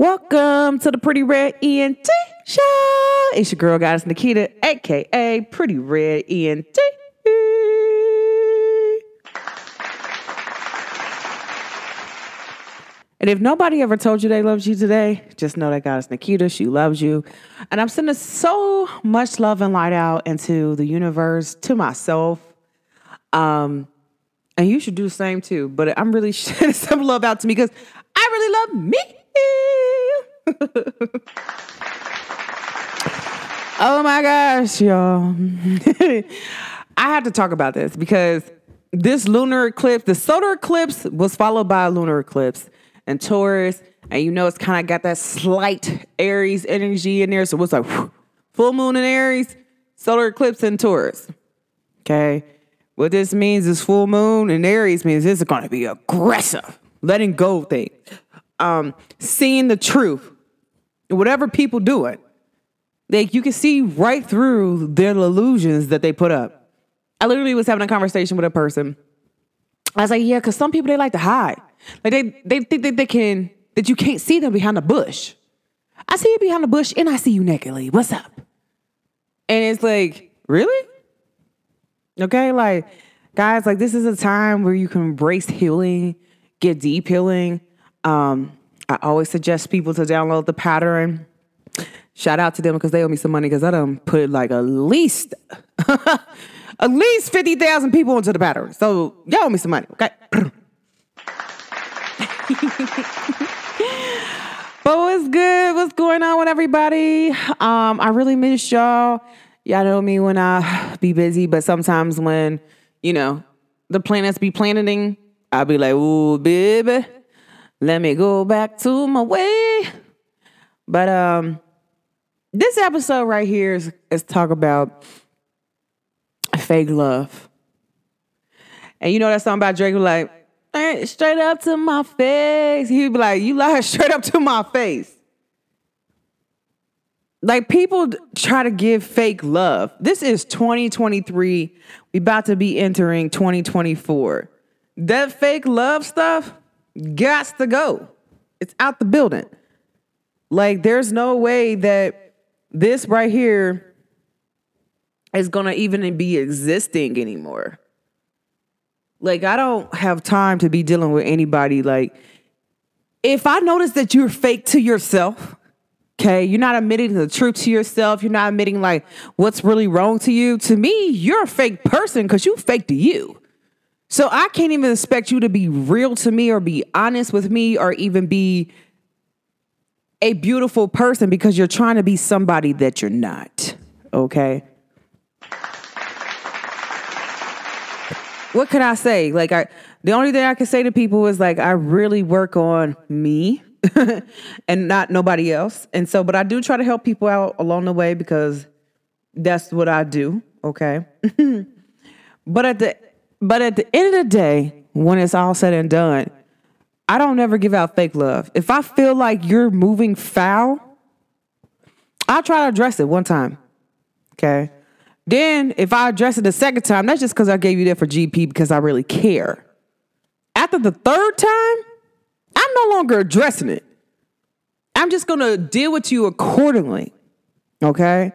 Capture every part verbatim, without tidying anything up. Welcome to the Pretty Red E N T show. It's your girl, Goddess Nikita, a k a. Pretty Red E N T. And if nobody ever told you they loved you today, just know that Goddess Nikita, she loves you. And I'm sending so much love and light out into the universe, to myself. Um, and you should do the same too. But I'm really sending some love out to me because I really love me. Oh my gosh, y'all. I had to talk about this because this lunar eclipse, the solar eclipse was followed by a lunar eclipse in Taurus. And you know, it's kind of got that slight Aries energy in there. So it's like whew, full moon in Aries, solar eclipse in Taurus. Okay. What this means is full moon in Aries means it's going to be aggressive, letting go thing. Um, seeing the truth, whatever people do it, like you can see right through their illusions that they put up. I literally was having a conversation with a person. I was like, yeah, because some people, they like to hide. Like they, they think that they can, that you can't see them behind the bush. I see you behind the bush and I see you nakedly. What's up? And it's like, really? Okay. Like guys, like this is a time where you can embrace healing, get deep healing. Um, I always suggest people to download the pattern. Shout out to them because they owe me some money because I done put like at least at least fifty thousand people into the pattern. So y'all owe me some money, okay? But what's good? What's going on with everybody? Um, I really miss y'all. Y'all know me when I be busy, but sometimes when, you know, the planets be planeting, I'll be like, ooh, baby. Let me go back to my way. But um, this episode right here is, is talk about fake love. And you know that song about Drake was like, hey, straight up to my face. He'd be like, you lie straight up to my face. Like people try to give fake love. This is twenty twenty-three. We about to be entering twenty twenty-four. That fake love stuff gots to go. It's out the building. Like, there's no way that this right here is going to even be existing anymore. Like, I don't have time to be dealing with anybody. Like, if I notice that you're fake to yourself, okay, you're not admitting the truth to yourself. You're not admitting, like, what's really wrong to you. To me, you're a fake person because you fake to you. So I can't even expect you to be real to me or be honest with me or even be a beautiful person because you're trying to be somebody that you're not, okay? What can I say? Like, I, the only thing I can say to people is, like, I really work on me and not nobody else. And so, but I do try to help people out along the way because that's what I do, okay? But at the But at the end of the day, when it's all said and done, I don't ever give out fake love. If I feel like you're moving foul, I'll try to address it one time. Okay. Then if I address it the second time, that's just because I gave you that for G P because I really care. After the third time, I'm no longer addressing it. I'm just going to deal with you accordingly. Okay.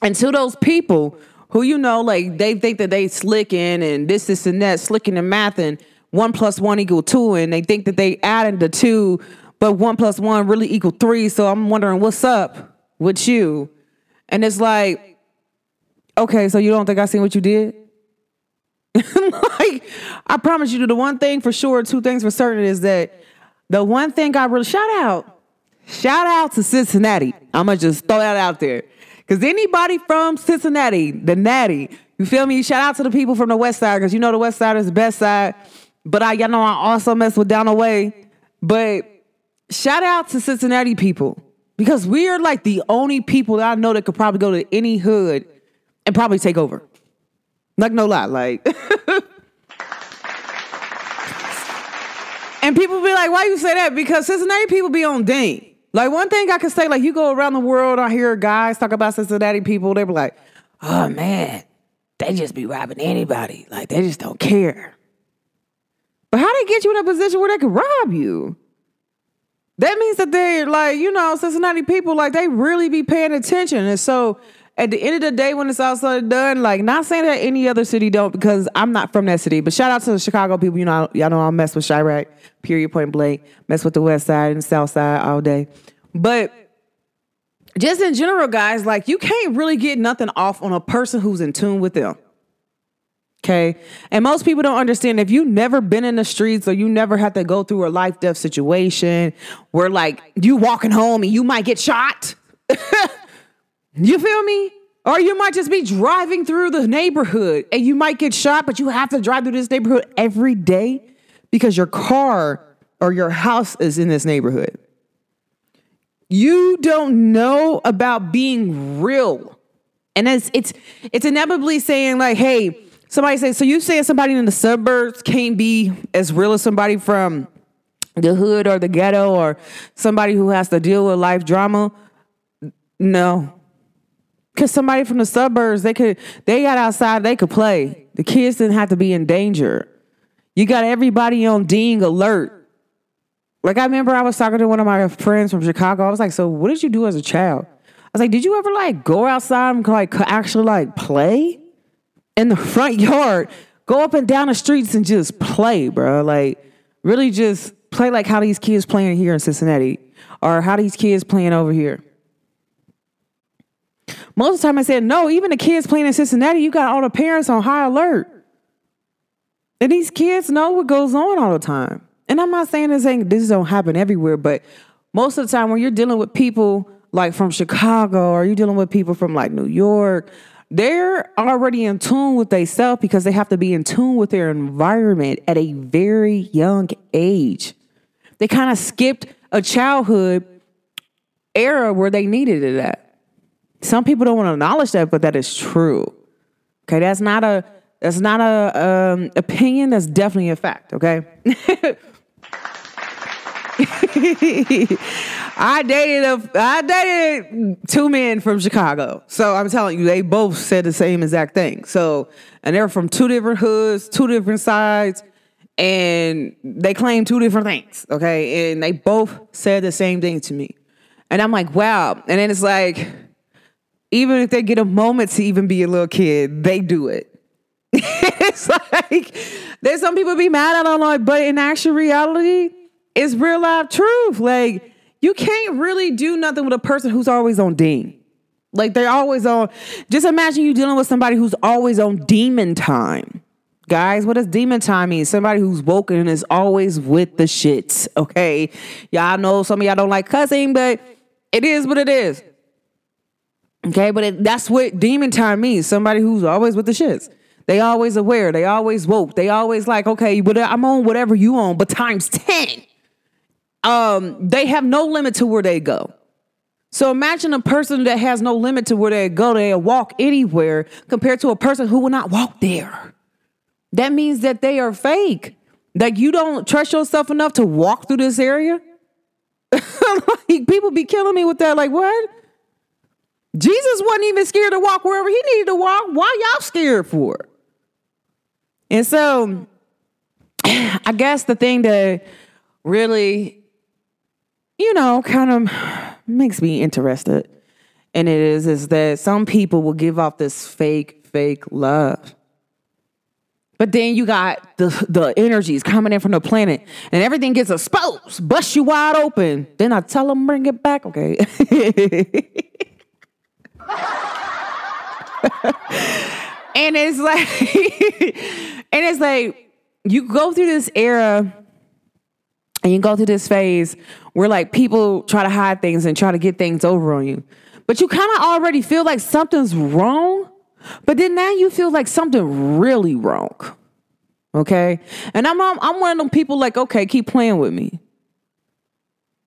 And to those people who, you know, like, they think that they slicking and this, this, and that, slicking and math, and one plus one equal two, and they think that they adding the two, but one plus one really equal three, so I'm wondering what's up with you. And it's like, okay, so you don't think I seen what you did? Like, I promise you, the one thing for sure, two things for certain is that the one thing I really, shout out, shout out to Cincinnati. I'm going to just throw that out there. Because anybody from Cincinnati, the natty, you feel me? Shout out to the people from the west side because you know the west side is the best side. But I, y'all know I also mess with down the way. But shout out to Cincinnati people because we are like the only people that I know that could probably go to any hood and probably take over. Like, no lie. Like, and people be like, why you say that? Because Cincinnati people be on dang. Like, one thing I can say, like, you go around the world, I hear guys talk about Cincinnati people. They be like, oh, man, they just be robbing anybody. Like, they just don't care. But how they get you in a position where they can rob you? That means that they, like, you know, Cincinnati people, like, they really be paying attention. And so at the end of the day, when it's all said and done, like, not saying that any other city don't, because I'm not from that city. But shout out to the Chicago people. You know, y'all know I mess with Chirac, period, point blank. Mess with the West Side and South Side all day. But just in general, guys, like, you can't really get nothing off on a person who's in tune with them. Okay. And most people don't understand, if you've never been in the streets or you never have to go through a life death situation where, like, you walking home and you might get shot. You feel me? Or you might just be driving through the neighborhood and you might get shot, but you have to drive through this neighborhood every day because your car or your house is in this neighborhood. You don't know about being real. And it's it's it's inevitably saying, like, hey, somebody says, so you saying somebody in the suburbs can't be as real as somebody from the hood or the ghetto or somebody who has to deal with life drama? No. Because somebody from the suburbs, they could, they got outside, they could play. The kids didn't have to be in danger. You got everybody on ding alert. Like, I remember I was talking to one of my friends from Chicago. I was like, so what did you do as a child? I was like, did you ever, like, go outside and, like, actually, like, play? In the front yard, go up and down the streets and just play, bro. Like, really just play like how these kids playing here in Cincinnati or how these kids playing over here. Most of the time I said, no, even the kids playing in Cincinnati, you got all the parents on high alert. And these kids know what goes on all the time. And I'm not saying this ain't, this don't happen everywhere, but most of the time when you're dealing with people like from Chicago or you're dealing with people from like New York, they're already in tune with themselves because they have to be in tune with their environment at a very young age. They kind of skipped a childhood era where they needed it at. Some people don't want to acknowledge that, but that is true. Okay, that's not a that's not a um, opinion. That's definitely a fact. Okay. I dated a, I dated two men from Chicago. So I'm telling you, they both said the same exact thing. So, and they're from two different hoods, two different sides, and they claim two different things. Okay. And they both said the same thing to me. And I'm like, wow. And then it's like, even if they get a moment to even be a little kid, they do it. It's like, there's some people be mad at them, but in actual reality, it's real life truth. Like, you can't really do nothing with a person who's always on ding. Like, they're always on. Just imagine you dealing with somebody who's always on demon time. Guys, what does demon time mean? Somebody who's woken and is always with the shits, okay? Y'all know some of y'all don't like cussing, but it is what it is. Okay, but it, that's what demon time means. Somebody who's always with the shits. They always aware. They always woke. They always like, okay, but I'm on whatever you on, but times ten. Um, they have no limit to where they go. So imagine a person that has no limit to where they go, they walk anywhere compared to a person who will not walk there. That means that they are fake. Like, you don't trust yourself enough to walk through this area. Like, people be killing me with that. Like, what? Jesus wasn't even scared to walk wherever he needed to walk. Why y'all scared for? And so I guess the thing that really, you know, kind of makes me interested. And it is, is that some people will give off this fake, fake love. But then you got the, the energies coming in from the planet and everything gets exposed, bust you wide open. Then I tell them, bring it back. Okay. And it's like, and it's like, you go through this era and you go through this phase where, like, people try to hide things and try to get things over on you. But you kind of already feel like something's wrong. But then now you feel like something really wrong. Okay? And I'm I'm, I'm one of them people like, okay, keep playing with me.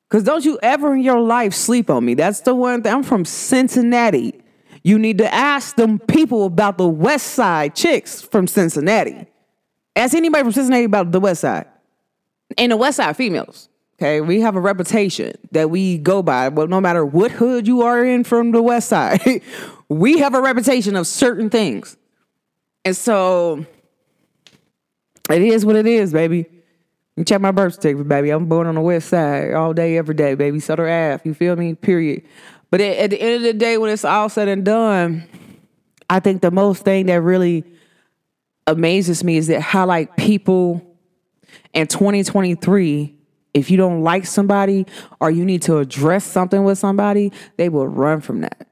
Because don't you ever in your life sleep on me. That's the one thing. I'm from Cincinnati. You need to ask them people about the West Side chicks from Cincinnati. Ask anybody from Cincinnati about the West Side. And the West Side females, okay, we have a reputation that we go by. Well, no matter what hood you are in from the West Side, we have a reputation of certain things. And so it is what it is, baby. You check my birth certificate, baby. I'm born on the west side all day, every day, baby. Sutter Ave, you feel me? Period. But at, at the end of the day, when it's all said and done, I think the most thing that really amazes me is that how, like, people in twenty twenty-three, if you don't like somebody or you need to address something with somebody, they will run from that.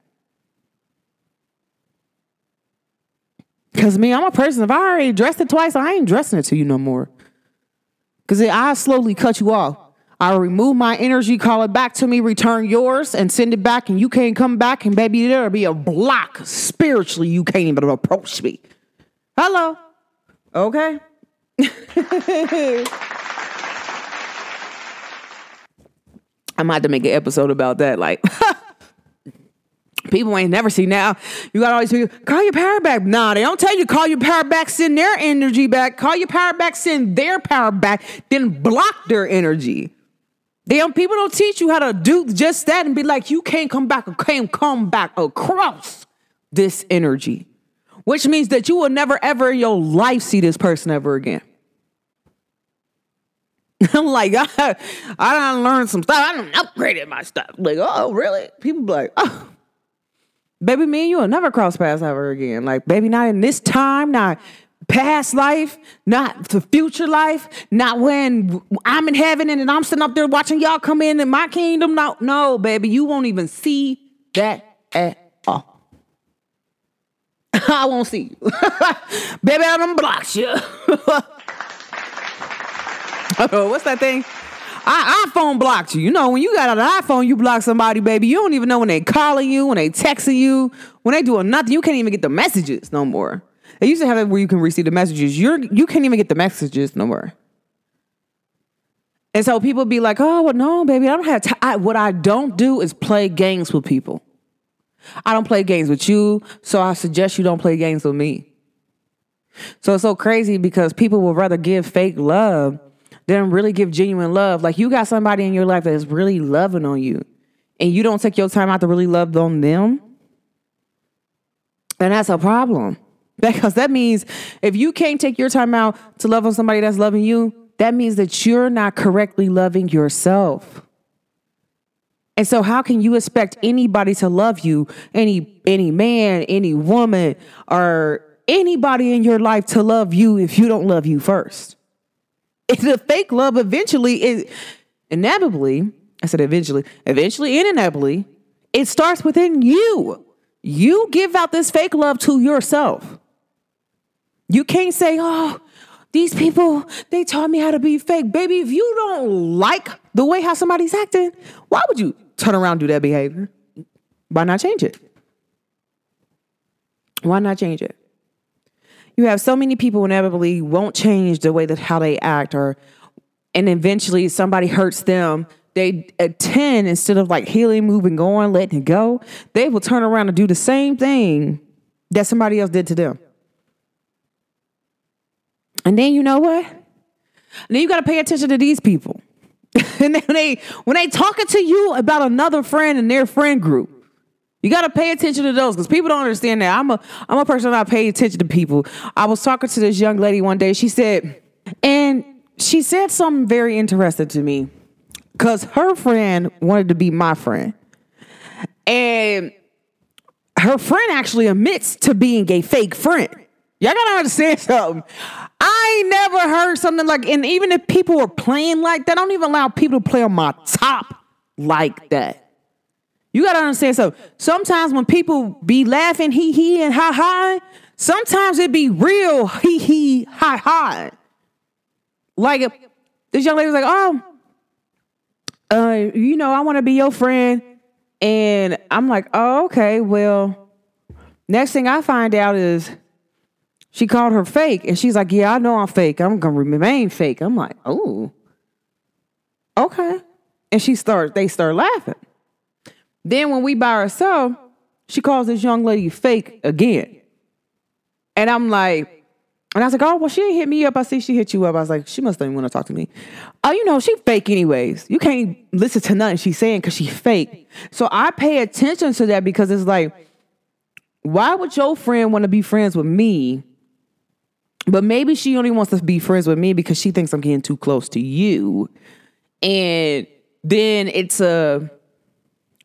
Because me, I'm a person, if I already addressed it twice, I ain't dressing it to you no more. Because I slowly cut you off. I remove my energy, call it back to me, return yours, and send it back, and you can't come back, and baby, there'll be a block. Spiritually, you can't even approach me. Hello. Okay. I might have to make an episode about that. Like, people ain't never seen now. You got all these people, call your power back. Nah, they don't tell you call your power back, send their energy back. Call your power back, send their power back, then block their energy. They don't, people don't teach you how to do just that and be like, you can't come back or can't come back across this energy. Which means that you will never, ever in your life see this person ever again. I'm like, I, I done learned some stuff. I done upgraded my stuff. Like, oh, really? People be like, oh, baby, me and you will never cross paths ever again. Like, baby, not in this time, not past life, not the future life, not when I'm in heaven and I'm sitting up there watching y'all come in in my kingdom. No, no, baby, you won't even see that at all. I won't see you. Baby, I done blocked you. Oh, what's that thing? I, iPhone blocked you. You know, when you got an iPhone, you block somebody, baby. You don't even know when they calling you, when they texting you, when they doing nothing. You can't even get the messages no more. They used to have it where you can receive the messages. You're, you can't even get the messages no more. And so people be like, oh, well, no, baby, I don't have time. What I don't do is play games with people. I don't play games with you, so I suggest you don't play games with me. So it's so crazy because people would rather give fake love than really give genuine love. Like, you got somebody in your life that is really loving on you, and you don't take your time out to really love on them, and that's a problem. Because that means if you can't take your time out to love on somebody that's loving you, that means that you're not correctly loving yourself. And so how can you expect anybody to love you, any any man, any woman, or anybody in your life to love you if you don't love you first? It's a fake love eventually, is inevitably, I said eventually, eventually and inevitably, it starts within you. You give out this fake love to yourself. You can't say, oh, these people, they taught me how to be fake. Baby, if you don't like the way how somebody's acting, why would you turn around and do that behavior? Why not change it? Why not change it? You have so many people inevitably won't change the way that how they act, or and eventually somebody hurts them. They attend instead of like healing, moving, going, letting it go. They will turn around and do the same thing that somebody else did to them. And then you know what? And then you got to pay attention to these people. And then they, when they talking to you about another friend in their friend group, you got to pay attention to those because people don't understand that. I'm a, I'm a person that pays attention to people. I was talking to this young lady one day. She said, and she said something very interesting to me because her friend wanted to be my friend. And her friend actually admits to being a fake friend. Y'all gotta understand something. I ain't never heard something like, and even if people were playing like that, I don't even allow people to play on my top like that. You gotta understand something. Sometimes when people be laughing, hee hee and ha ha, sometimes it be real hee hee ha ha. Like if, this young lady was like, oh, uh, you know, I want to be your friend, and I'm like, oh, okay, well, next thing I find out is. She called her fake, and she's like, yeah, I know I'm fake. I'm going to remain fake. I'm like, oh, okay. And she starts, they start laughing. Then when we by ourselves, she calls this young lady fake again. And I'm like, and I was like, oh, well, she didn't hit me up. I see she hit you up. I was like, she must not want to talk to me. Oh, you know, she fake anyways. You can't listen to nothing she's saying because she fake. So I pay attention to that because it's like, why would your friend want to be friends with me But maybe she only wants to be friends with me because she thinks I'm getting too close to you. And then it's a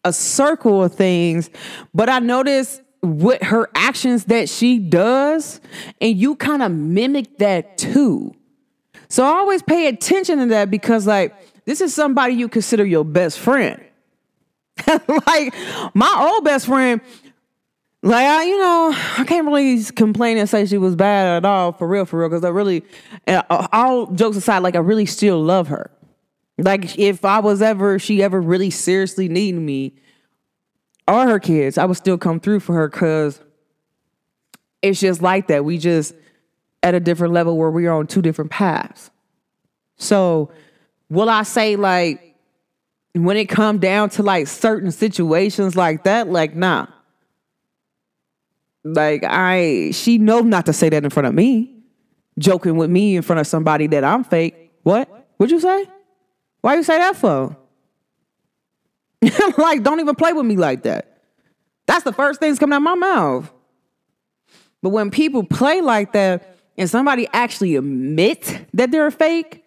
a circle of things. But I noticed with her actions that she does, and you kind of mimic that too. So I always pay attention to that because, like, this is somebody you consider your best friend. Like, my old best friend... Like, I, you know, I can't really complain and say she was bad at all, for real, for real, because I really, all jokes aside, like, I really still love her. Like, if I was ever, she ever really seriously needed me or her kids, I would still come through for her because it's just like that. We just at a different level where we are on two different paths. So will I say, like, when it come down to, like, certain situations like that, like, nah. Like, I, she know not to say that in front of me. Joking with me in front of somebody that I'm fake. What? What'd you say? Why you say that for? Like, don't even play with me like that. That's the first thing that's coming out of my mouth. But when people play like that and somebody actually admit that they're a fake,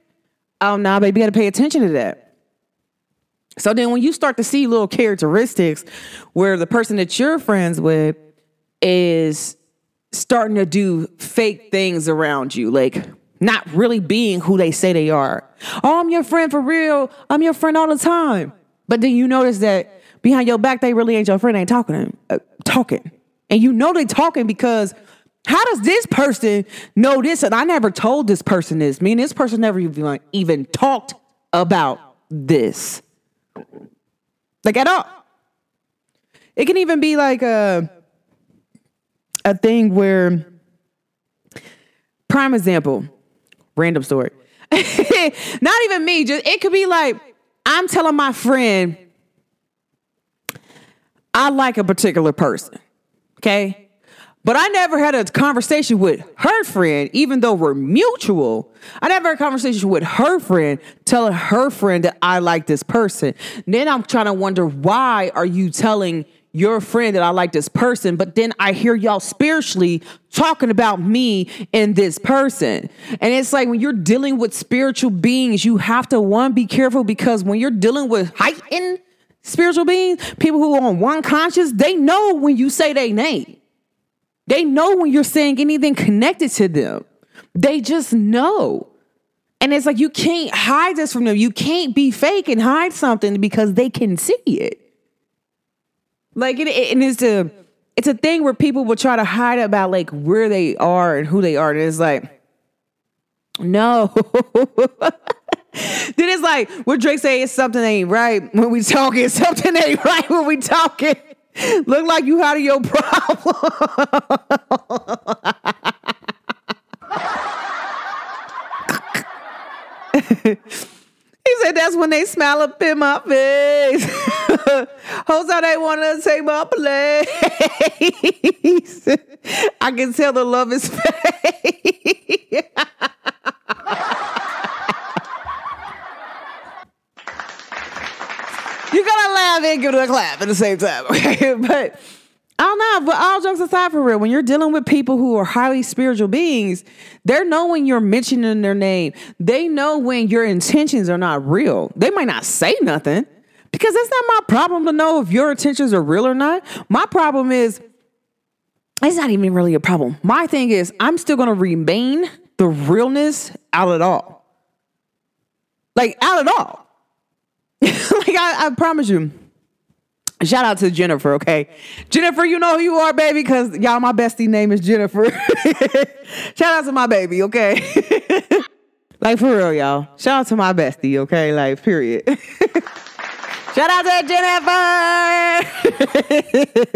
oh, nah, baby, you gotta pay attention to that. So then when you start to see little characteristics where the person that you're friends with is starting to do fake things around you, like not really being who they say they are. Oh, I'm your friend for real. I'm your friend all the time. But then you notice that behind your back, they really ain't your friend. They ain't talking, uh, talking, and you know they talking because how does this person know this? And I never told this person this. Me and this person never even even talked about this, like at all. It can even be like a. A thing where, prime example, random story. Not even me. Just it could be like I'm telling my friend I like a particular person, okay? But I never had a conversation with her friend, even though we're mutual. I never had a conversation with her friend telling her friend that I like this person. And then I'm trying to wonder why are you telling your friend that I like this person, but then I hear y'all spiritually talking about me and this person. And it's like when you're dealing with spiritual beings, you have to, one, be careful because when you're dealing with heightened spiritual beings, people who are on one conscious, they know when you say their name. They know when you're saying anything connected to them. They just know. And it's like you can't hide this from them. You can't be fake and hide something because they can see it. Like, it, it, and it's a, it's a thing where people will try to hide about, like, where they are and who they are. And it's like, no. Then it's like, what Drake say is something ain't right when we talking. Something ain't right when we talking. Look like you out of your problem. He said, that's when they smile up in my face. Jose, they want to take my place. I can tell the love is fake. You got to laugh and give it a clap at the same time. Okay? But I don't know. But all jokes aside, for real, when you're dealing with people who are highly spiritual beings, they're knowing you're mentioning their name. They know when your intentions are not real. They might not say nothing because it's not my problem to know if your intentions are real or not. My problem is, it's not even really a problem. My thing is, I'm still going to remain the realness out at all. Like, out at all. Like, I, I promise you. Shout out to Jennifer, okay? Jennifer, you know who you are, baby, because y'all, my bestie name is Jennifer. Shout out to my baby, okay? Like, for real, y'all. Shout out to my bestie, okay? Like, period. Shout out to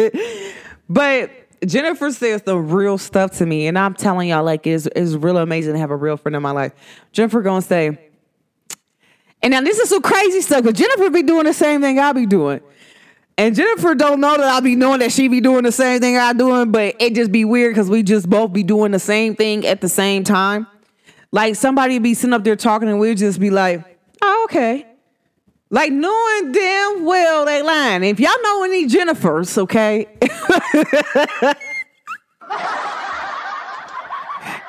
Jennifer! But Jennifer says the real stuff to me, and I'm telling y'all, like, it's, it's real amazing to have a real friend in my life. Jennifer gonna say, and now this is some crazy stuff, because Jennifer be doing the same thing I be doing. And Jennifer don't know that I be knowing that she be doing the same thing I doing, but it just be weird because we just both be doing the same thing at the same time. Like, somebody be sitting up there talking and we just be like, oh, okay. Like, knowing damn well they lying. If y'all know any Jennifers, okay?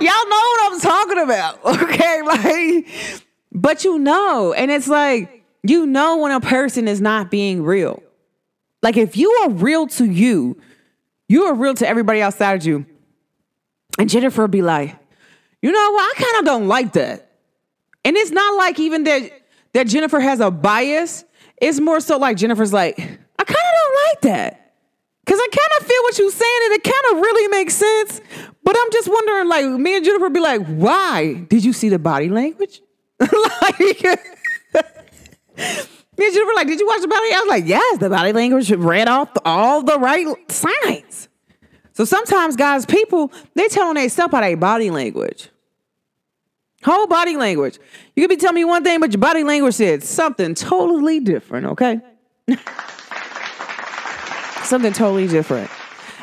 Y'all know what I'm talking about, okay? Like, but you know, and it's like, you know when a person is not being real. Like, if you are real to you, you are real to everybody outside of you. And Jennifer would be like, you know what? I kind of don't like that. And it's not like even that that Jennifer has a bias. It's more so like Jennifer's like, I kind of don't like that. Because I kind of feel what you're saying and it kind of really makes sense. But I'm just wondering, like, me and Jennifer be like, why? Did you see the body language? Like, me and Jennifer like, did you watch the body? I was like, yes, the body language read off all the right signs. So sometimes, guys, people, they telling they stuff by their body language. Whole body language. You could be telling me one thing, but your body language said something totally different, okay? Something totally different.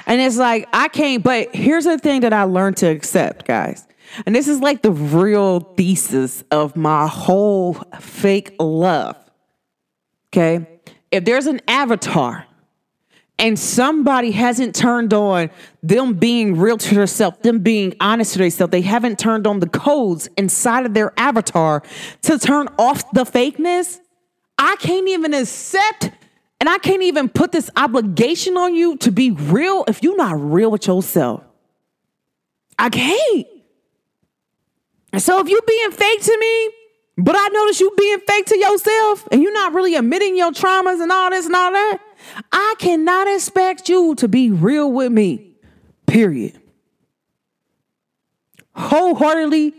And it's like, I can't, but here's the thing that I learned to accept, guys. And this is like the real thesis of my whole fake love, okay? If there's an avatar and somebody hasn't turned on them being real to themselves, them being honest to themselves, they haven't turned on the codes inside of their avatar to turn off the fakeness, I can't even accept, and I can't even put this obligation on you to be real if you're not real with yourself. I can't. And so if you're being fake to me, but I notice you being fake to yourself and you're not really admitting your traumas and all this and all that, I cannot expect you to be real with me, period. Wholeheartedly,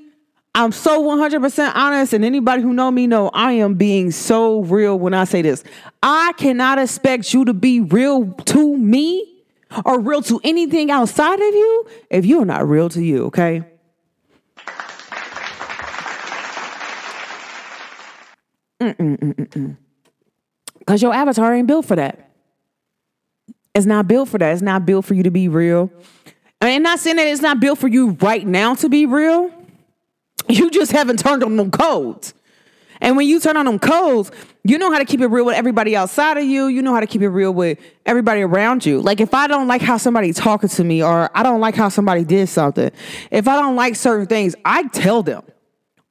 I'm so one hundred percent honest, and anybody who know me know I am being so real when I say this. I cannot expect you to be real to me or real to anything outside of you if you're not real to you, okay? Mm-mm-mm-mm-mm. Because your avatar ain't built for that. It's not built for that. It's not built for you to be real. I mean, I'm not saying that it's not built for you right now to be real. You just haven't turned on them codes. And when you turn on them codes, you know how to keep it real with everybody outside of you. You know how to keep it real with everybody around you. Like, if I don't like how somebody's talking to me or I don't like how somebody did something, if I don't like certain things, I tell them.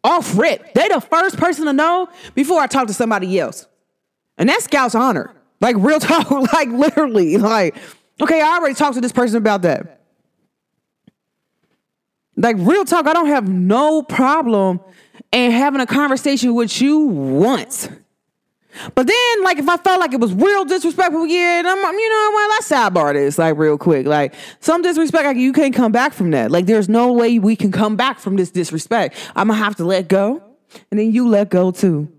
Off rip. They the first person to know before I talk to somebody else. And that's Scout's honor. Like, real talk, like, literally. Like, okay, I already talked to this person about that. Like, real talk, I don't have no problem in having a conversation with you once. But then, like, if I felt like it was real disrespectful, yeah, and I'm, you know, well, I sidebar this, like, real quick. Like, some disrespect, like, you can't come back from that. Like, there's no way we can come back from this disrespect. I'm going to have to let go, and then you let go, too.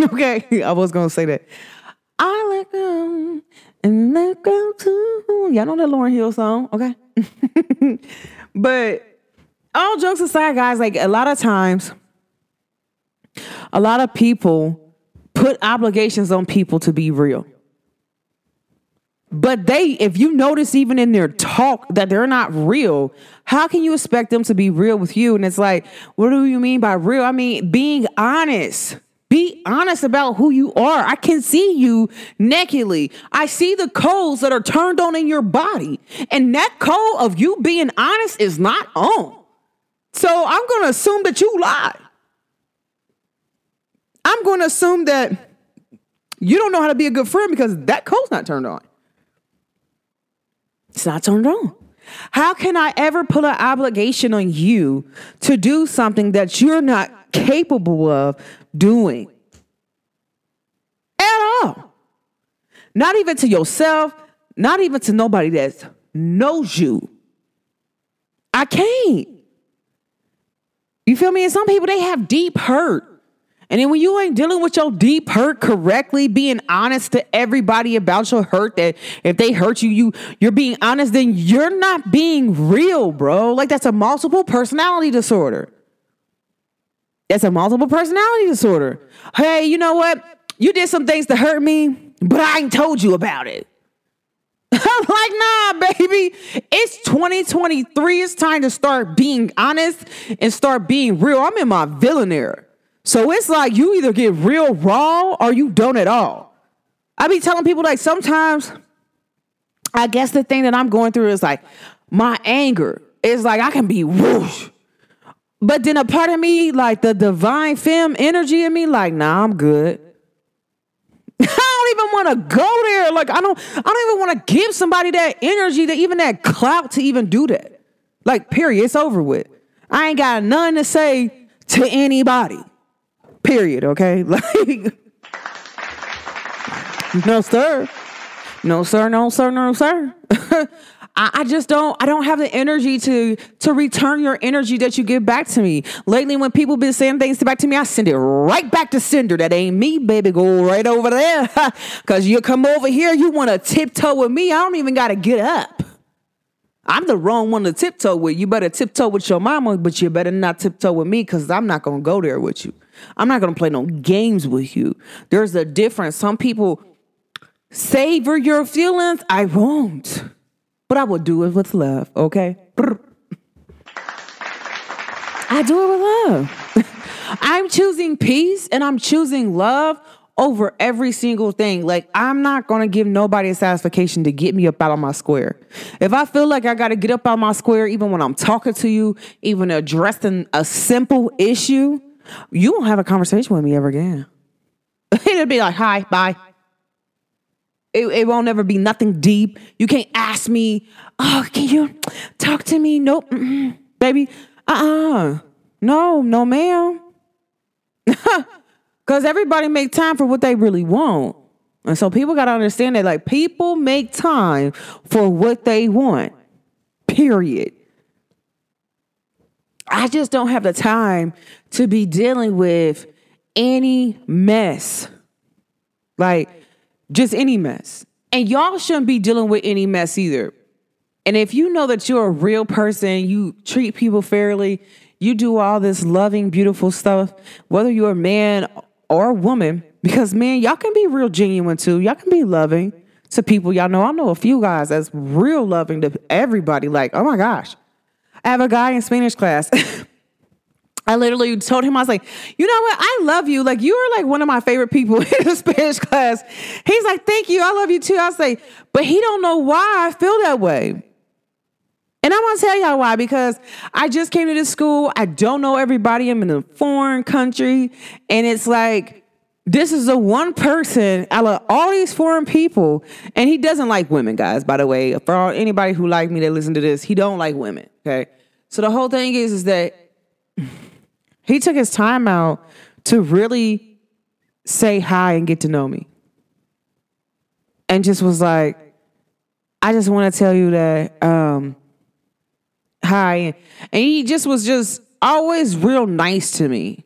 Okay, I was gonna say that. I let go and let go too. Y'all know that Lauryn Hill song, okay? But all jokes aside, guys, like a lot of times, a lot of people put obligations on people to be real. But they, if you notice even in their talk that they're not real, how can you expect them to be real with you? And it's like, what do you mean by real? I mean, being honest. Be honest about who you are. I can see you nakedly. I see the codes that are turned on in your body. And that code of you being honest is not on. So I'm going to assume that you lie. I'm going to assume that you don't know how to be a good friend because that code's not turned on. It's not turned on. How can I ever put an obligation on you to do something that you're not capable of doing? At all. Not even to yourself, not even to nobody that knows you. I can't. You feel me? And some people, they have deep hurt. And then when you ain't dealing with your deep hurt correctly, being honest to everybody about your hurt, that if they hurt you, you, you're being honest, then you're not being real, bro. Like, that's a multiple personality disorder. That's a multiple personality disorder. Hey, you know what? You did some things to hurt me, but I ain't told you about it. I'm like, nah, baby. It's twenty twenty-three. It's time to start being honest and start being real. I'm in my villain era. So it's like you either get real raw or you don't at all. I be telling people, like, sometimes I guess the thing that I'm going through is like my anger. It's like I can be whoosh. But then a part of me, like the divine femme energy in me, like, nah, I'm good. I don't even want to go there. Like, I don't, I don't even want to give somebody that energy, that even that clout to even do that. Like, period. It's over with. I ain't got nothing to say to anybody. Period. Okay. Like, no, sir. No, sir. No, sir. No, sir. I just don't, I don't have the energy to, to return your energy that you give back to me. Lately, when people been saying things back to me, I send it right back to sender. That ain't me, baby. Go right over there. Cause you come over here, you want to tiptoe with me. I don't even got to get up. I'm the wrong one to tiptoe with. You better tiptoe with your mama, but you better not tiptoe with me, because I'm not going to go there with you. I'm not going to play no games with you. There's a difference. Some people savor your feelings. I won't. But I will do it with love, okay? I do it with love. I'm choosing peace and I'm choosing love over every single thing. Like, I'm not going to give nobody a satisfaction to get me up out of my square. If I feel like I got to get up out of my square, even when I'm talking to you, even addressing a simple issue, you won't have a conversation with me ever again. It'll be like, hi, bye. It, it won't ever be nothing deep. You can't ask me, oh, can you talk to me? Nope. Mm-mm. Baby, uh-uh. No, no, ma'am. Because everybody make time for what they really want. And so people got to understand that, like, people make time for what they want. Period. I just don't have the time to be dealing with any mess. Like, just any mess. And y'all shouldn't be dealing with any mess either. And if you know that you're a real person, you treat people fairly, you do all this loving, beautiful stuff, whether you're a man or a woman, because, man, y'all can be real genuine too. Y'all can be loving to people y'all know. I know a few guys that's real loving to everybody. Like, oh, my gosh. I have a guy in Spanish class. I literally told him, I was like, you know what? I love you. Like, you are like one of my favorite people in the Spanish class. He's like, thank you. I love you too. I was like, but he don't know why I feel that way. And I'm going to tell y'all why, because I just came to this school. I don't know everybody. I'm in a foreign country. And it's like, this is the one person out of all these foreign people. And he doesn't like women, guys, by the way. For all, anybody who like me that listen to this, he don't like women. Okay. So the whole thing is, is that he took his time out to really say hi and get to know me. And just was like, I just want to tell you that, um, hi. And he just was just always real nice to me.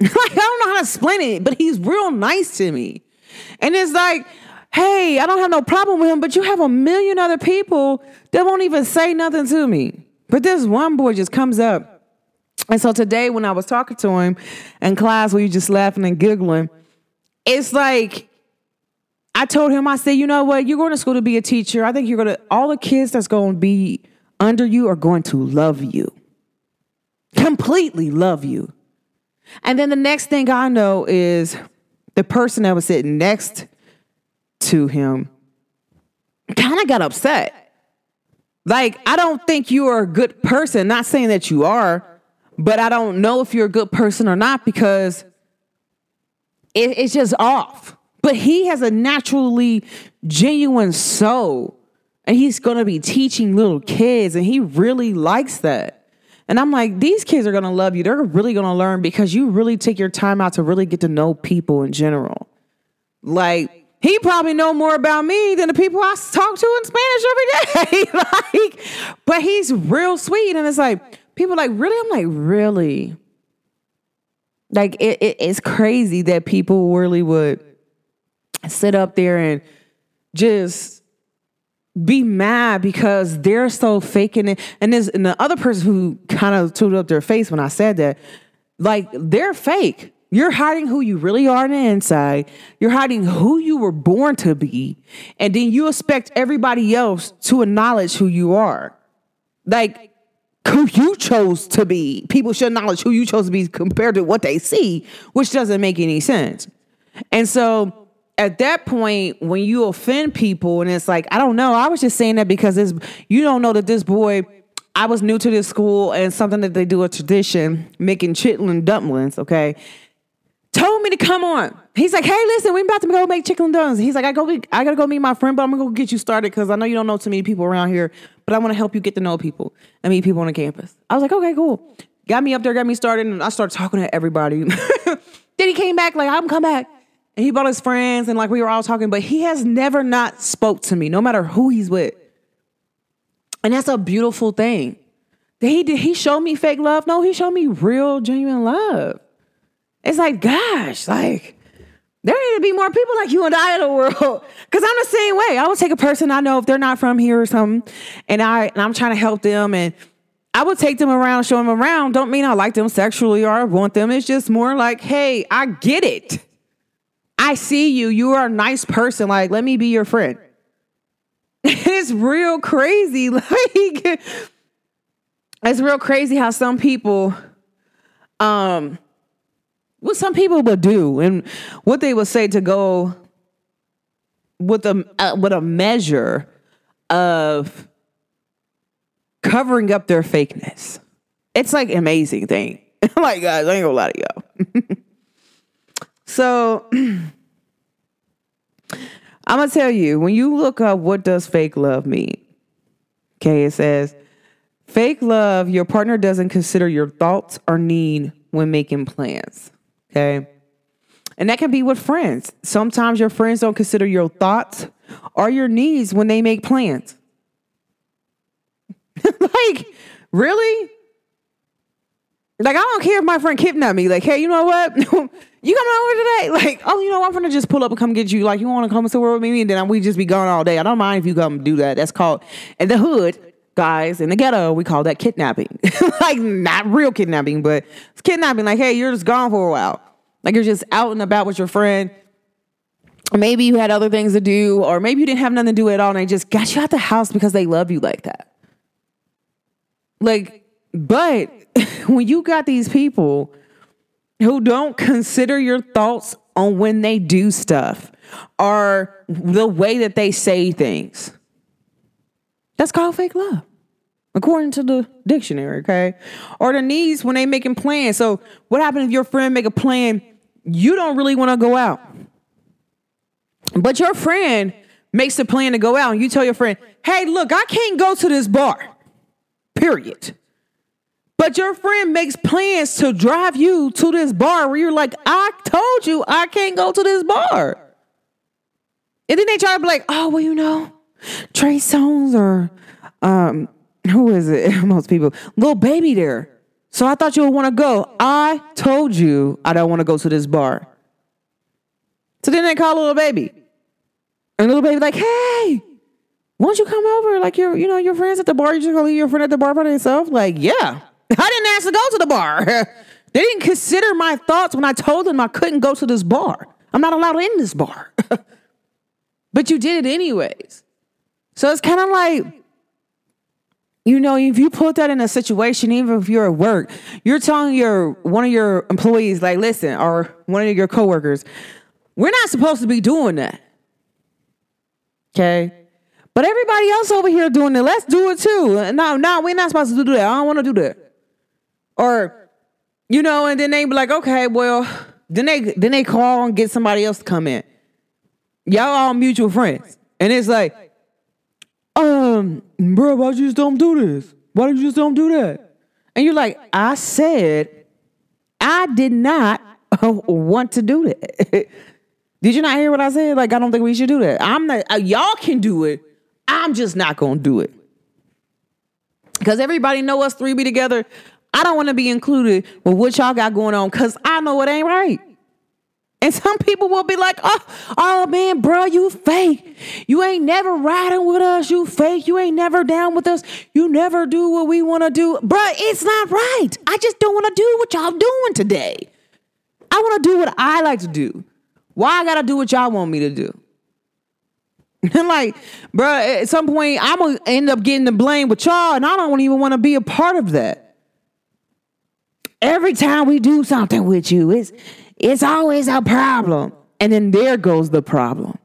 Like, I don't know how to explain it, but he's real nice to me. And it's like, hey, I don't have no problem with him, but you have a million other people that won't even say nothing to me. But this one boy just comes up. And so today when I was talking to him in class, we were just laughing and giggling. It's like, I told him, I said, you know what? You're going to school to be a teacher. I think you're going to, all the kids that's going to be under you are going to love you. Completely love you. And then the next thing I know is the person that was sitting next to him kind of got upset. Like, I don't think you are a good person. Not saying that you are. But I don't know if you're a good person or not, because it, it's just off. But he has a naturally genuine soul, and he's going to be teaching little kids, and he really likes that. And I'm like, these kids are going to love you. They're really going to learn, because you really take your time out to really get to know people in general. Like, he probably know more about me than the people I talk to in Spanish every day. Like, but he's real sweet, and it's like, people are like, really? I'm like, really? Like, it, it, it's crazy that people really would sit up there and just be mad because they're so faking it. And, this, and the other person who kind of tooted up their face when I said that, like, they're fake. You're hiding who you really are on the inside. You're hiding who you were born to be. And then you expect everybody else to acknowledge who you are. Like, who you chose to be. People should acknowledge who you chose to be compared to what they see, which doesn't make any sense. And so at that point, when you offend people, and it's like, I don't know, I was just saying that because it's, you don't know that this boy, I was new to this school, and something that they do a tradition, making chitlin dumplings, okay, told me to come on. He's like, hey, listen, we're about to go make chitlin dumplings. He's like, I go, be, I got to go meet my friend, but I'm going to go get you started because I know you don't know too many people around here, but I want to help you get to know people and meet people on the campus. I was like, okay, cool. Got me up there, got me started, and I started talking to everybody. Then he came back, like, I'm come back. And he brought his friends, and, like, we were all talking, but he has never not spoke to me, no matter who he's with. And that's a beautiful thing. Did he, did he show me fake love? No, he showed me real, genuine love. It's like, gosh, like, there need to be more people like you and I in the world. Because I'm the same way. I would take a person I know if they're not from here or something, and, I, and I'm trying to help them, and I would take them around, show them around. Don't mean I like them sexually or I want them. It's just more like, hey, I get it. I see you. You are a nice person. Like, let me be your friend. It's real crazy. Like, it's real crazy how some people, um, what some people would do and what they would say to go with a uh, with a measure of covering up their fakeness. It's like an amazing thing. Like, guys, I ain't gonna lie to y'all. So I'm gonna tell you, when you look up what does fake love mean, okay, it says fake love, your partner doesn't consider your thoughts or need when making plans. Okay. And that can be with friends. Sometimes your friends don't consider your thoughts or your needs when they make plans. Like, really? Like, I don't care if my friend kidnapped me. Like, hey, you know what? You coming over today? Like, oh, you know, I'm going to just pull up and come get you. Like, you want to come somewhere with me? And then we just be gone all day. I don't mind if you come do that. That's called, in the hood, guys, in the ghetto, we call that kidnapping. Like, not real kidnapping, but it's kidnapping. Like, hey, you're just gone for a while. Like, you're just out and about with your friend. Maybe you had other things to do, or maybe you didn't have nothing to do at all, and they just got you out the house because they love you like that. Like, but when you got these people who don't consider your thoughts on when they do stuff or the way that they say things, that's called fake love, according to the dictionary, okay? Or the needs when they making plans. So what happens if your friend make a plan, you don't really want to go out, but your friend makes a plan to go out, and you tell your friend, hey, look, I can't go to this bar. Period. But your friend makes plans to drive you to this bar where you're like, I told you I can't go to this bar. And then they try to be like, oh, well, you know, Trey Songz or um, who is it? Most people, little baby there. So I thought you would want to go. I told you I don't want to go to this bar. So then they call little baby. And little baby like, hey, why don't you come over? Like, your, you know, your friend's at the bar. You're just going to leave your friend at the bar by themselves? Like, yeah. I didn't ask to go to the bar. They didn't consider my thoughts when I told them I couldn't go to this bar. I'm not allowed in this bar. But you did it anyways. So it's kind of like, you know, if you put that in a situation, even if you're at work, you're telling your one of your employees, like, listen, or one of your coworkers, we're not supposed to be doing that. Okay? But everybody else over here doing it, let's do it too. No, no, we're not supposed to do that. I don't want to do that. Or, you know, and then they be like, okay, well, then they then they call and get somebody else to come in. Y'all all mutual friends. And it's like, um, bro, why you just don't do this? Why you just don't do that? And you're like, I said, I did not want to do that. Did you not hear what I said? Like, I don't think we should do that. I'm not, y'all can do it. I'm just not going to do it. Because everybody know us three be together. I don't want to be included with what y'all got going on because I know it ain't right. And some people will be like, oh, oh, man, bro, you fake. You ain't never riding with us. You fake. You ain't never down with us. You never do what we want to do. Bro, it's not right. I just don't want to do what y'all doing today. I want to do what I like to do. Why I got to do what y'all want me to do? Like, bro, at some point, I'm going to end up getting the blame with y'all, and I don't even want to be a part of that. Every time we do something with you, it's it's always a problem. And then there goes the problem.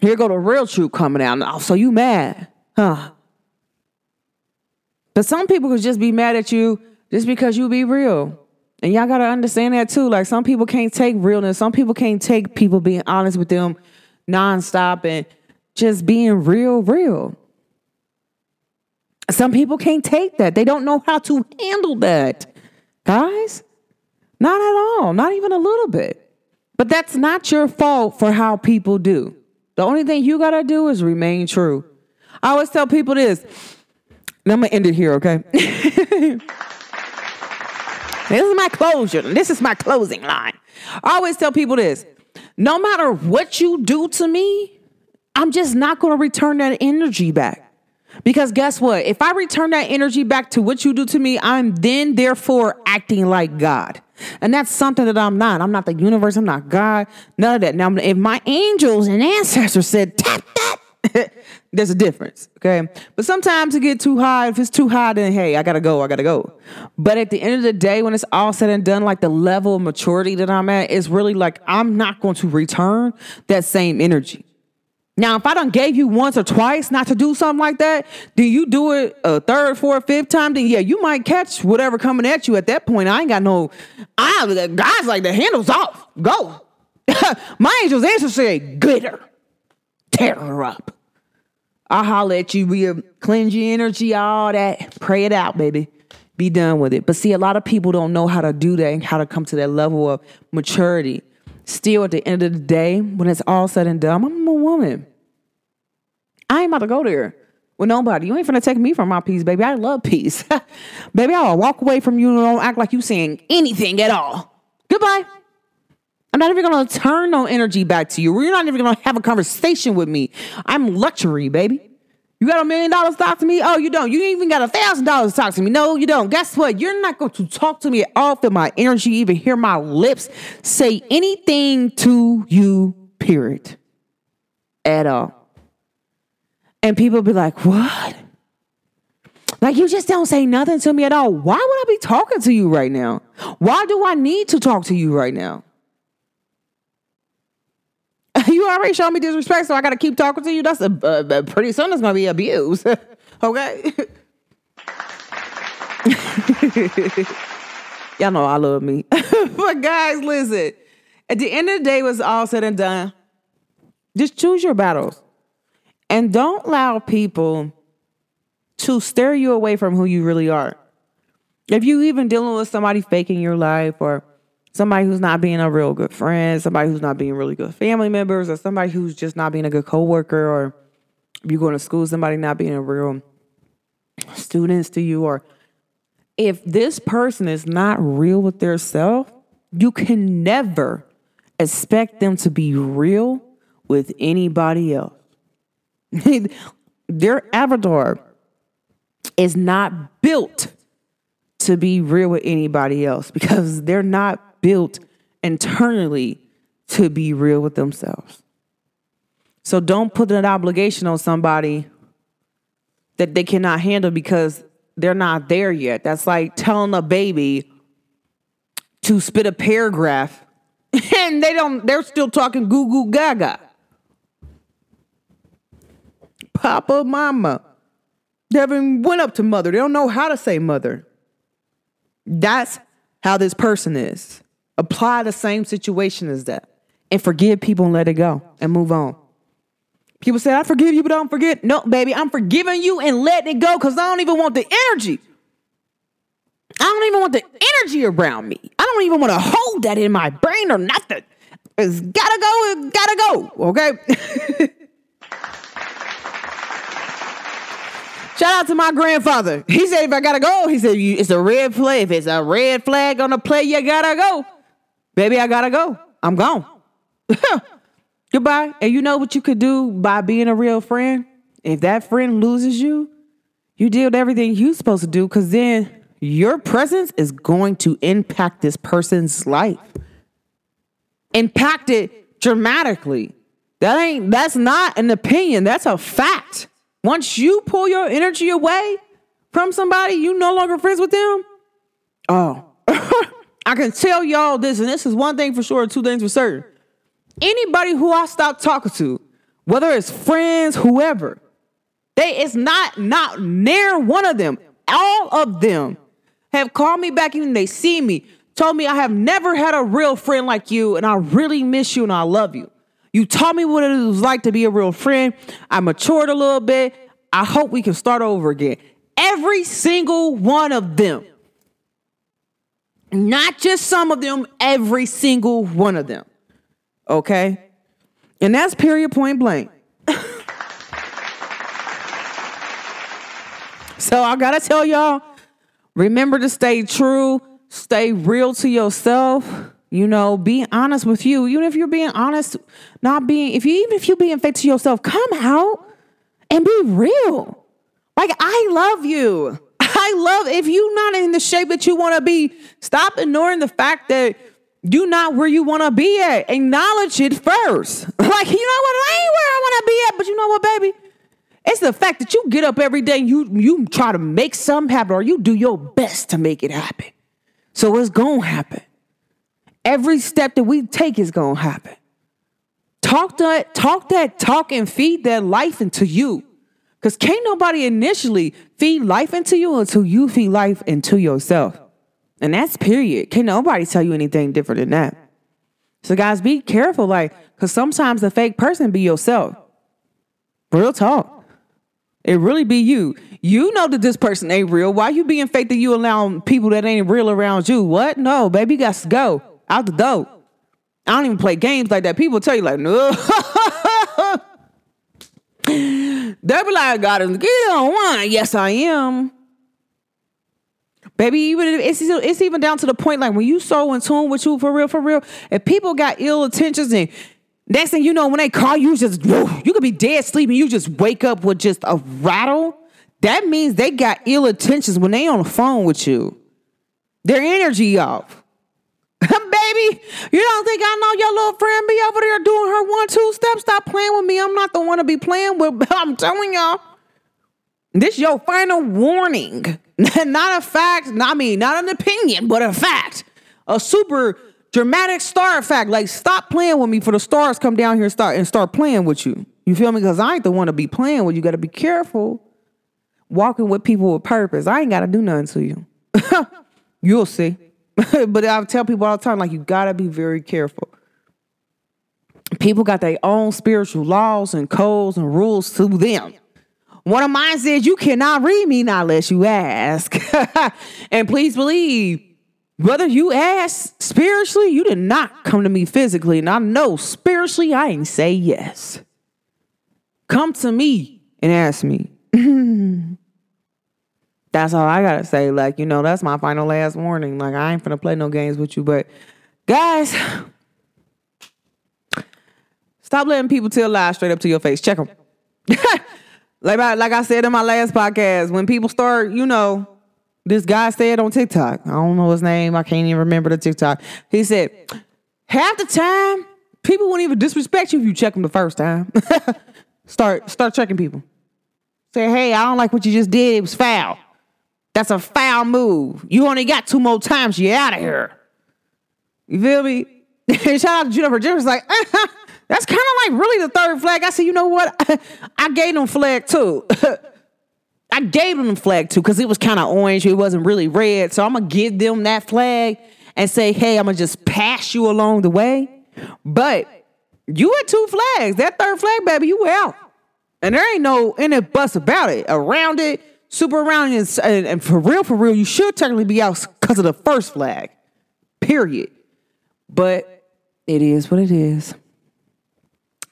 Here go the real truth coming out. Oh, so you mad, huh? Because some people could just be mad at you just because you be real. And y'all got to understand that too. Like, some people can't take realness. Some people can't take people being honest with them nonstop and just being real, real. Some people can't take that. They don't know how to handle that. Guys, not at all. Not even a little bit. But that's not your fault for how people do. The only thing you got to do is remain true. I always tell people this. And I'm going to end it here, okay? This is my closure. This is my closing line. I always tell people this. No matter what you do to me, I'm just not going to return that energy back. Because guess what? If I return that energy back to what you do to me, I'm then therefore acting like God. And that's something that I'm not. I'm not the universe. I'm not God. None of that. Now, if my angels and ancestors said, tap that, there's a difference. Okay. But sometimes it get too high. If it's too high, then hey, I got to go. I got to go. But at the end of the day, when it's all said and done, like the level of maturity that I'm at is really like, I'm not going to return that same energy. Now, if I done gave you once or twice not to do something like that, do you do it a third, fourth, fifth time? Then, yeah, you might catch whatever coming at you at that point. I ain't got no, I guys like the handles off. Go. My angels answer say, glitter. Tear her up. I holler at you. We cleanse your energy, all that. Pray it out, baby. Be done with it. But see, a lot of people don't know how to do that and how to come to that level of maturity. Still, at the end of the day, when it's all said and done, I'm a woman. I ain't about to go there with nobody. You ain't finna take me from my peace, baby. I love peace. Baby, I'll walk away from you and don't act like you saying anything at all. Goodbye. I'm not even gonna turn no energy back to you. You're not even gonna have a conversation with me. I'm luxury, baby. You got a million dollars to talk to me? Oh, you don't. You ain't even got a thousand dollars to talk to me. No, you don't. Guess what? You're not going to talk to me at all, feel my energy, even hear my lips say anything to you, period. At all. And people be like, what? Like, you just don't say nothing to me at all. Why would I be talking to you right now? Why do I need to talk to you right now? You already showed me disrespect, so I got to keep talking to you. That's a, uh, pretty soon it's going to be abuse. Okay? Y'all know I love me. But guys, listen. At the end of the day, what's all said and done, just choose your battles. And don't allow people to steer you away from who you really are. If you even dealing with somebody faking your life or somebody who's not being a real good friend, somebody who's not being really good family members, or somebody who's just not being a good coworker, or if you're going to school, somebody not being a real students to you, or if this person is not real with their self, you can never expect them to be real with anybody else. Their avatar is not built to be real with anybody else because they're not built internally to be real with themselves. So don't put an obligation on somebody that they cannot handle because they're not there yet. That's like telling a baby to spit a paragraph and they don't, they're still talking goo goo gaga. Papa, mama. They haven't went up to mother. They don't know how to say mother. That's how this person is. Apply the same situation as that and forgive people and let it go and move on. People say, I forgive you, but I don't forget. No, baby, I'm forgiving you and letting it go because I don't even want the energy. I don't even want the energy around me. I don't even want to hold that in my brain or nothing. It's gotta go, it's gotta go, okay? Shout out to my grandfather. He said, if I gotta go, he said, you, it's a red flag. If it's a red flag on the play, you gotta go. Baby, I gotta go. I'm gone. Goodbye. And you know what you could do by being a real friend? If that friend loses you, you did everything you're supposed to do because then your presence is going to impact this person's life. Impact it dramatically. That ain't, that's not an opinion. That's a fact. Once you pull your energy away from somebody, you no longer friends with them. Oh, I can tell y'all this, and this is one thing for sure, two things for certain. Anybody who I stop talking to, whether it's friends, whoever, they it's not not near one of them all of them have called me back and they see me, told me I have never had a real friend like you, and I really miss you and I love you. You taught me what it was like to be a real friend. I matured a little bit. I hope we can start over again. Every single one of them. Not just some of them, every single one of them. Okay? And that's period point blank. So I gotta tell y'all, remember to stay true, stay real to yourself. You know, be honest with you. Even if you're being honest, not being, if you even if you're being fake to yourself, come out and be real. Like, I love you. I love, if you're not in the shape that you want to be, stop ignoring the fact that you're not where you want to be at. Acknowledge it first. Like, you know what? I ain't where I want to be at, but you know what, baby? It's the fact that you get up every day and you, you try to make something happen, or you do your best to make it happen. So it's going to happen. Every step that we take is going to happen. Talk that, talk that talk and feed that life into you. Because can't nobody initially feed life into you until you feed life into yourself. And that's period. Can't nobody tell you anything different than that. So guys, be careful. Like, because sometimes the fake person be yourself. Real talk. It really be you. You know that this person ain't real. Why you being fake that you allowing people that ain't real around you? What? No, baby, you got to go. Out the door. I don't even play games like that. People tell you like, no. They'll be like, Goddess Nikita on one. Yes, I am. Baby, even it's, it's even down to the point, like, when you so in tune with you for real, for real, if people got ill intentions, and next thing you know, when they call you, just, you could be dead sleeping. You just wake up with just a rattle. That means they got ill intentions when they on the phone with you. Their energy off. Baby, you don't think I know your little friend be over there doing her one, two steps? Stop playing with me. I'm not the one to be playing with. I'm telling y'all, this your final warning. Not a fact. Not, I mean, not an opinion, but a fact. A super dramatic star fact. Like, stop playing with me for the stars come down here and start, and start playing with you. You feel me? Because I ain't the one to be playing with you. You got to be careful walking with people with purpose. I ain't got to do nothing to you. You'll see. But I tell people all the time, like, you gotta be very careful. People got their own spiritual laws and codes and rules to them. One of mine says, you cannot read me now unless you ask. And please believe, whether you ask spiritually, you did not come to me physically. And I know spiritually, I ain't say yes. Come to me and ask me. That's all I gotta say. Like, you know, that's my final last warning. Like, I ain't finna play no games with you. But guys, stop letting people tell lies straight up to your face. Check them. like, I, like I said in my last podcast, when people start, you know, this guy said on TikTok, I don't know his name, I can't even remember the TikTok. He said, half the time, people won't even disrespect you if you check them the first time. start, start checking people. Say, hey, I don't like what you just did. It was foul. That's a foul move. You only got two more times. You're out of here. You feel me? Shout out to Jennifer. Jennifer's like, uh-huh. That's kind of like really the third flag. I said, you know what? I gave them flag too. I gave them flag too because it was kind of orange. It wasn't really red. So I'm going to give them that flag and say, hey, I'm going to just pass you along the way. But you had two flags. That third flag, baby, you were out. And there ain't no in it bus about it. Around it. Super around and, and, and for real, for real, you should technically be out because of the first flag, period. But it is what it is.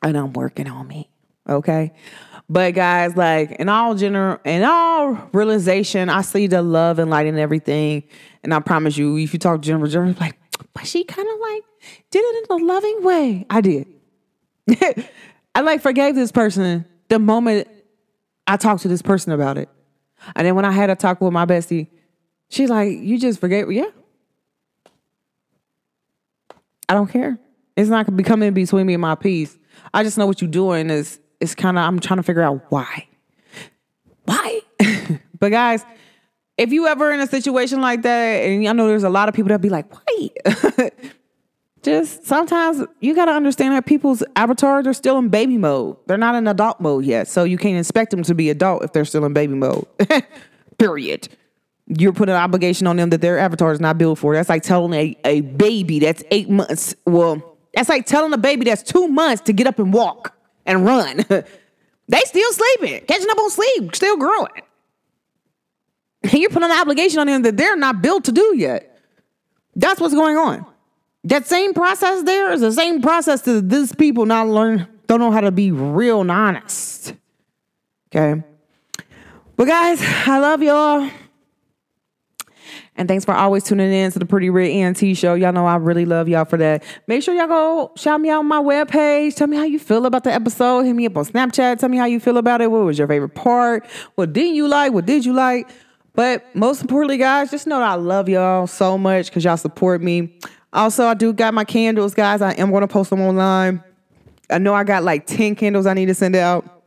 And I'm working on me, okay? But guys, like, in all general, in all realization, I see the love and light in everything. And I promise you, if you talk to Jennifer, Jennifer's like, but she kind of like did it in a loving way. I did. I like forgave this person the moment I talked to this person about it. And then when I had a talk with my bestie, she's like, you just forget. Yeah. I don't care. It's not going to be coming between me and my peace. I just know what you're doing is, it's kind of, I'm trying to figure out why. Why? But guys, if you ever in a situation like that, and I know there's a lot of people that be like, why? Just sometimes you got to understand that people's avatars are still in baby mode. They're not in adult mode yet. So you can't expect them to be adult if they're still in baby mode. Period. You're putting an obligation on them that their avatar is not built for. That's like telling a, a baby that's eight months. Well, that's like telling a baby that's two months to get up and walk and run. They still sleeping, catching up on sleep, still growing. And you're putting an obligation on them that they're not built to do yet. That's what's going on. That same process there is the same process that these people not learn, don't know how to be real and honest. Okay. But guys, I love y'all. And thanks for always tuning in to the Pretty Red E N T show. Y'all know I really love y'all for that. Make sure y'all go shout me out on my webpage. Tell me how you feel about the episode. Hit me up on Snapchat. Tell me how you feel about it. What was your favorite part? What didn't you like? What did you like? But most importantly, guys, just know that I love y'all so much because y'all support me. Also, I do got my candles, guys. I am going to post them online. I know I got like ten candles I need to send out.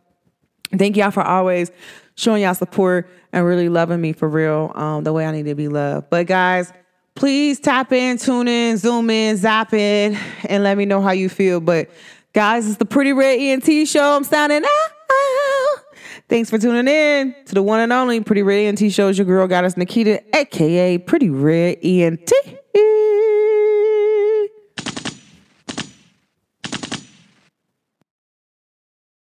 Thank y'all for always showing y'all support and really loving me for real, um, the way I need to be loved. But guys, please tap in, tune in, zoom in, zap in, and let me know how you feel. But guys, it's the Pretty Red E N T show. I'm signing out. Thanks for tuning in to the one and only Pretty Red E N T show. It's your girl, Goddess Nikita, a k a. Pretty Red E N T.